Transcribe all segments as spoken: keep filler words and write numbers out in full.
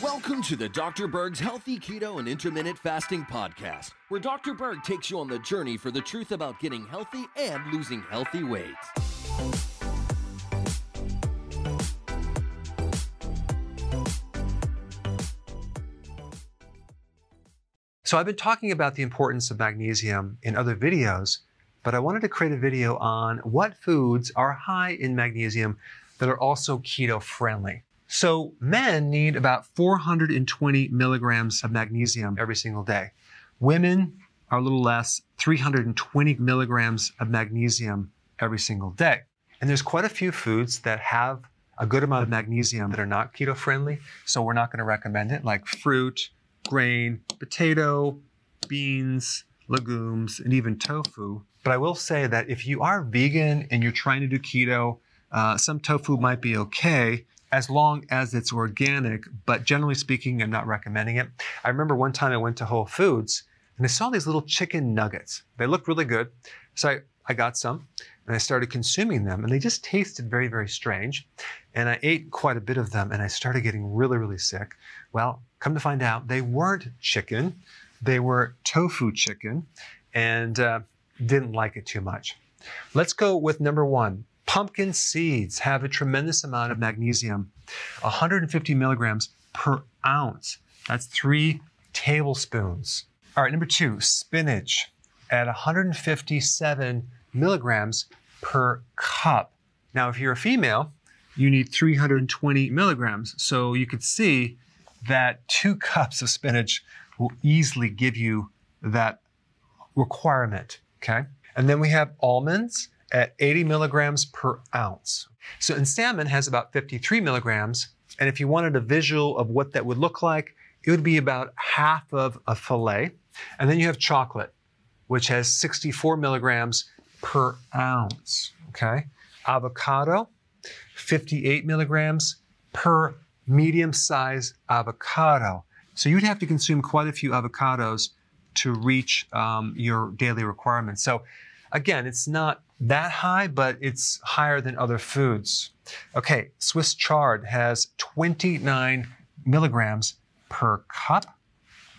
Welcome to the Doctor Berg's Healthy Keto and Intermittent Fasting Podcast, where Doctor Berg takes you on the journey for the truth about getting healthy and losing healthy weight. So I've been talking about the importance of magnesium in other videos, but I wanted to create a video on what foods are high in magnesium that are also keto friendly. So men need about four hundred twenty milligrams of magnesium every single day. Women are a little less, three hundred twenty milligrams of magnesium every single day. And there's quite a few foods that have a good amount of magnesium that are not keto friendly, so we're not going to recommend it, like fruit, grain, potato, beans, legumes, and even tofu. But I will say that if you are vegan and you're trying to do keto, uh, some tofu might be okay as long as it's organic, but generally speaking, I'm not recommending it. I remember one time I went to Whole Foods and I saw these little chicken nuggets. They looked really good. So I, I got some and I started consuming them, and they just tasted very, very strange. And I ate quite a bit of them and I started getting really, really sick. Well, come to find out, they weren't chicken. They were tofu chicken, and uh, didn't like it too much. Let's go with number one. Pumpkin seeds have a tremendous amount of magnesium, one hundred fifty milligrams per ounce. That's three tablespoons. All right, number two, spinach at one hundred fifty-seven milligrams per cup. Now, if you're a female, you need three hundred twenty milligrams. So you could see that two cups of spinach will easily give you that requirement, okay? And then we have almonds at eighty milligrams per ounce. So, and salmon has about fifty-three milligrams. And if you wanted a visual of what that would look like, it would be about half of a fillet. And then you have chocolate, which has sixty-four milligrams per ounce, okay? Avocado, fifty-eight milligrams per medium-sized avocado. So you'd have to consume quite a few avocados to reach um, your daily requirements. So again, it's not that high, but it's higher than other foods. Okay, Swiss chard has twenty-nine milligrams per cup,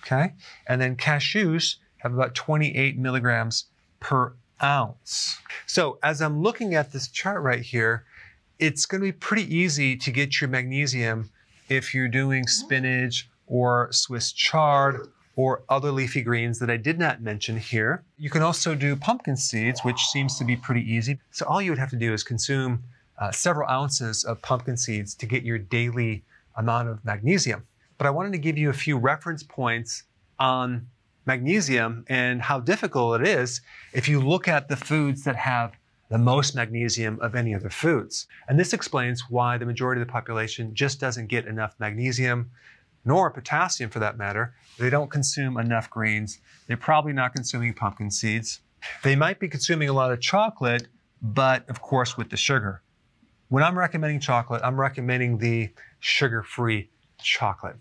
okay? And then cashews have about twenty-eight milligrams per ounce. So as I'm looking at this chart right here, it's gonna be pretty easy to get your magnesium if you're doing spinach or Swiss chard or other leafy greens that I did not mention here. You can also do pumpkin seeds, which seems to be pretty easy. So all you would have to do is consume uh, several ounces of pumpkin seeds to get your daily amount of magnesium. But I wanted to give you a few reference points on magnesium and how difficult it is if you look at the foods that have the most magnesium of any other foods. And this explains why the majority of the population just doesn't get enough magnesium, nor potassium for that matter. They don't consume enough greens. They're probably not consuming pumpkin seeds. They might be consuming a lot of chocolate, but of course with the sugar. When I'm recommending chocolate, I'm recommending the sugar-free chocolate.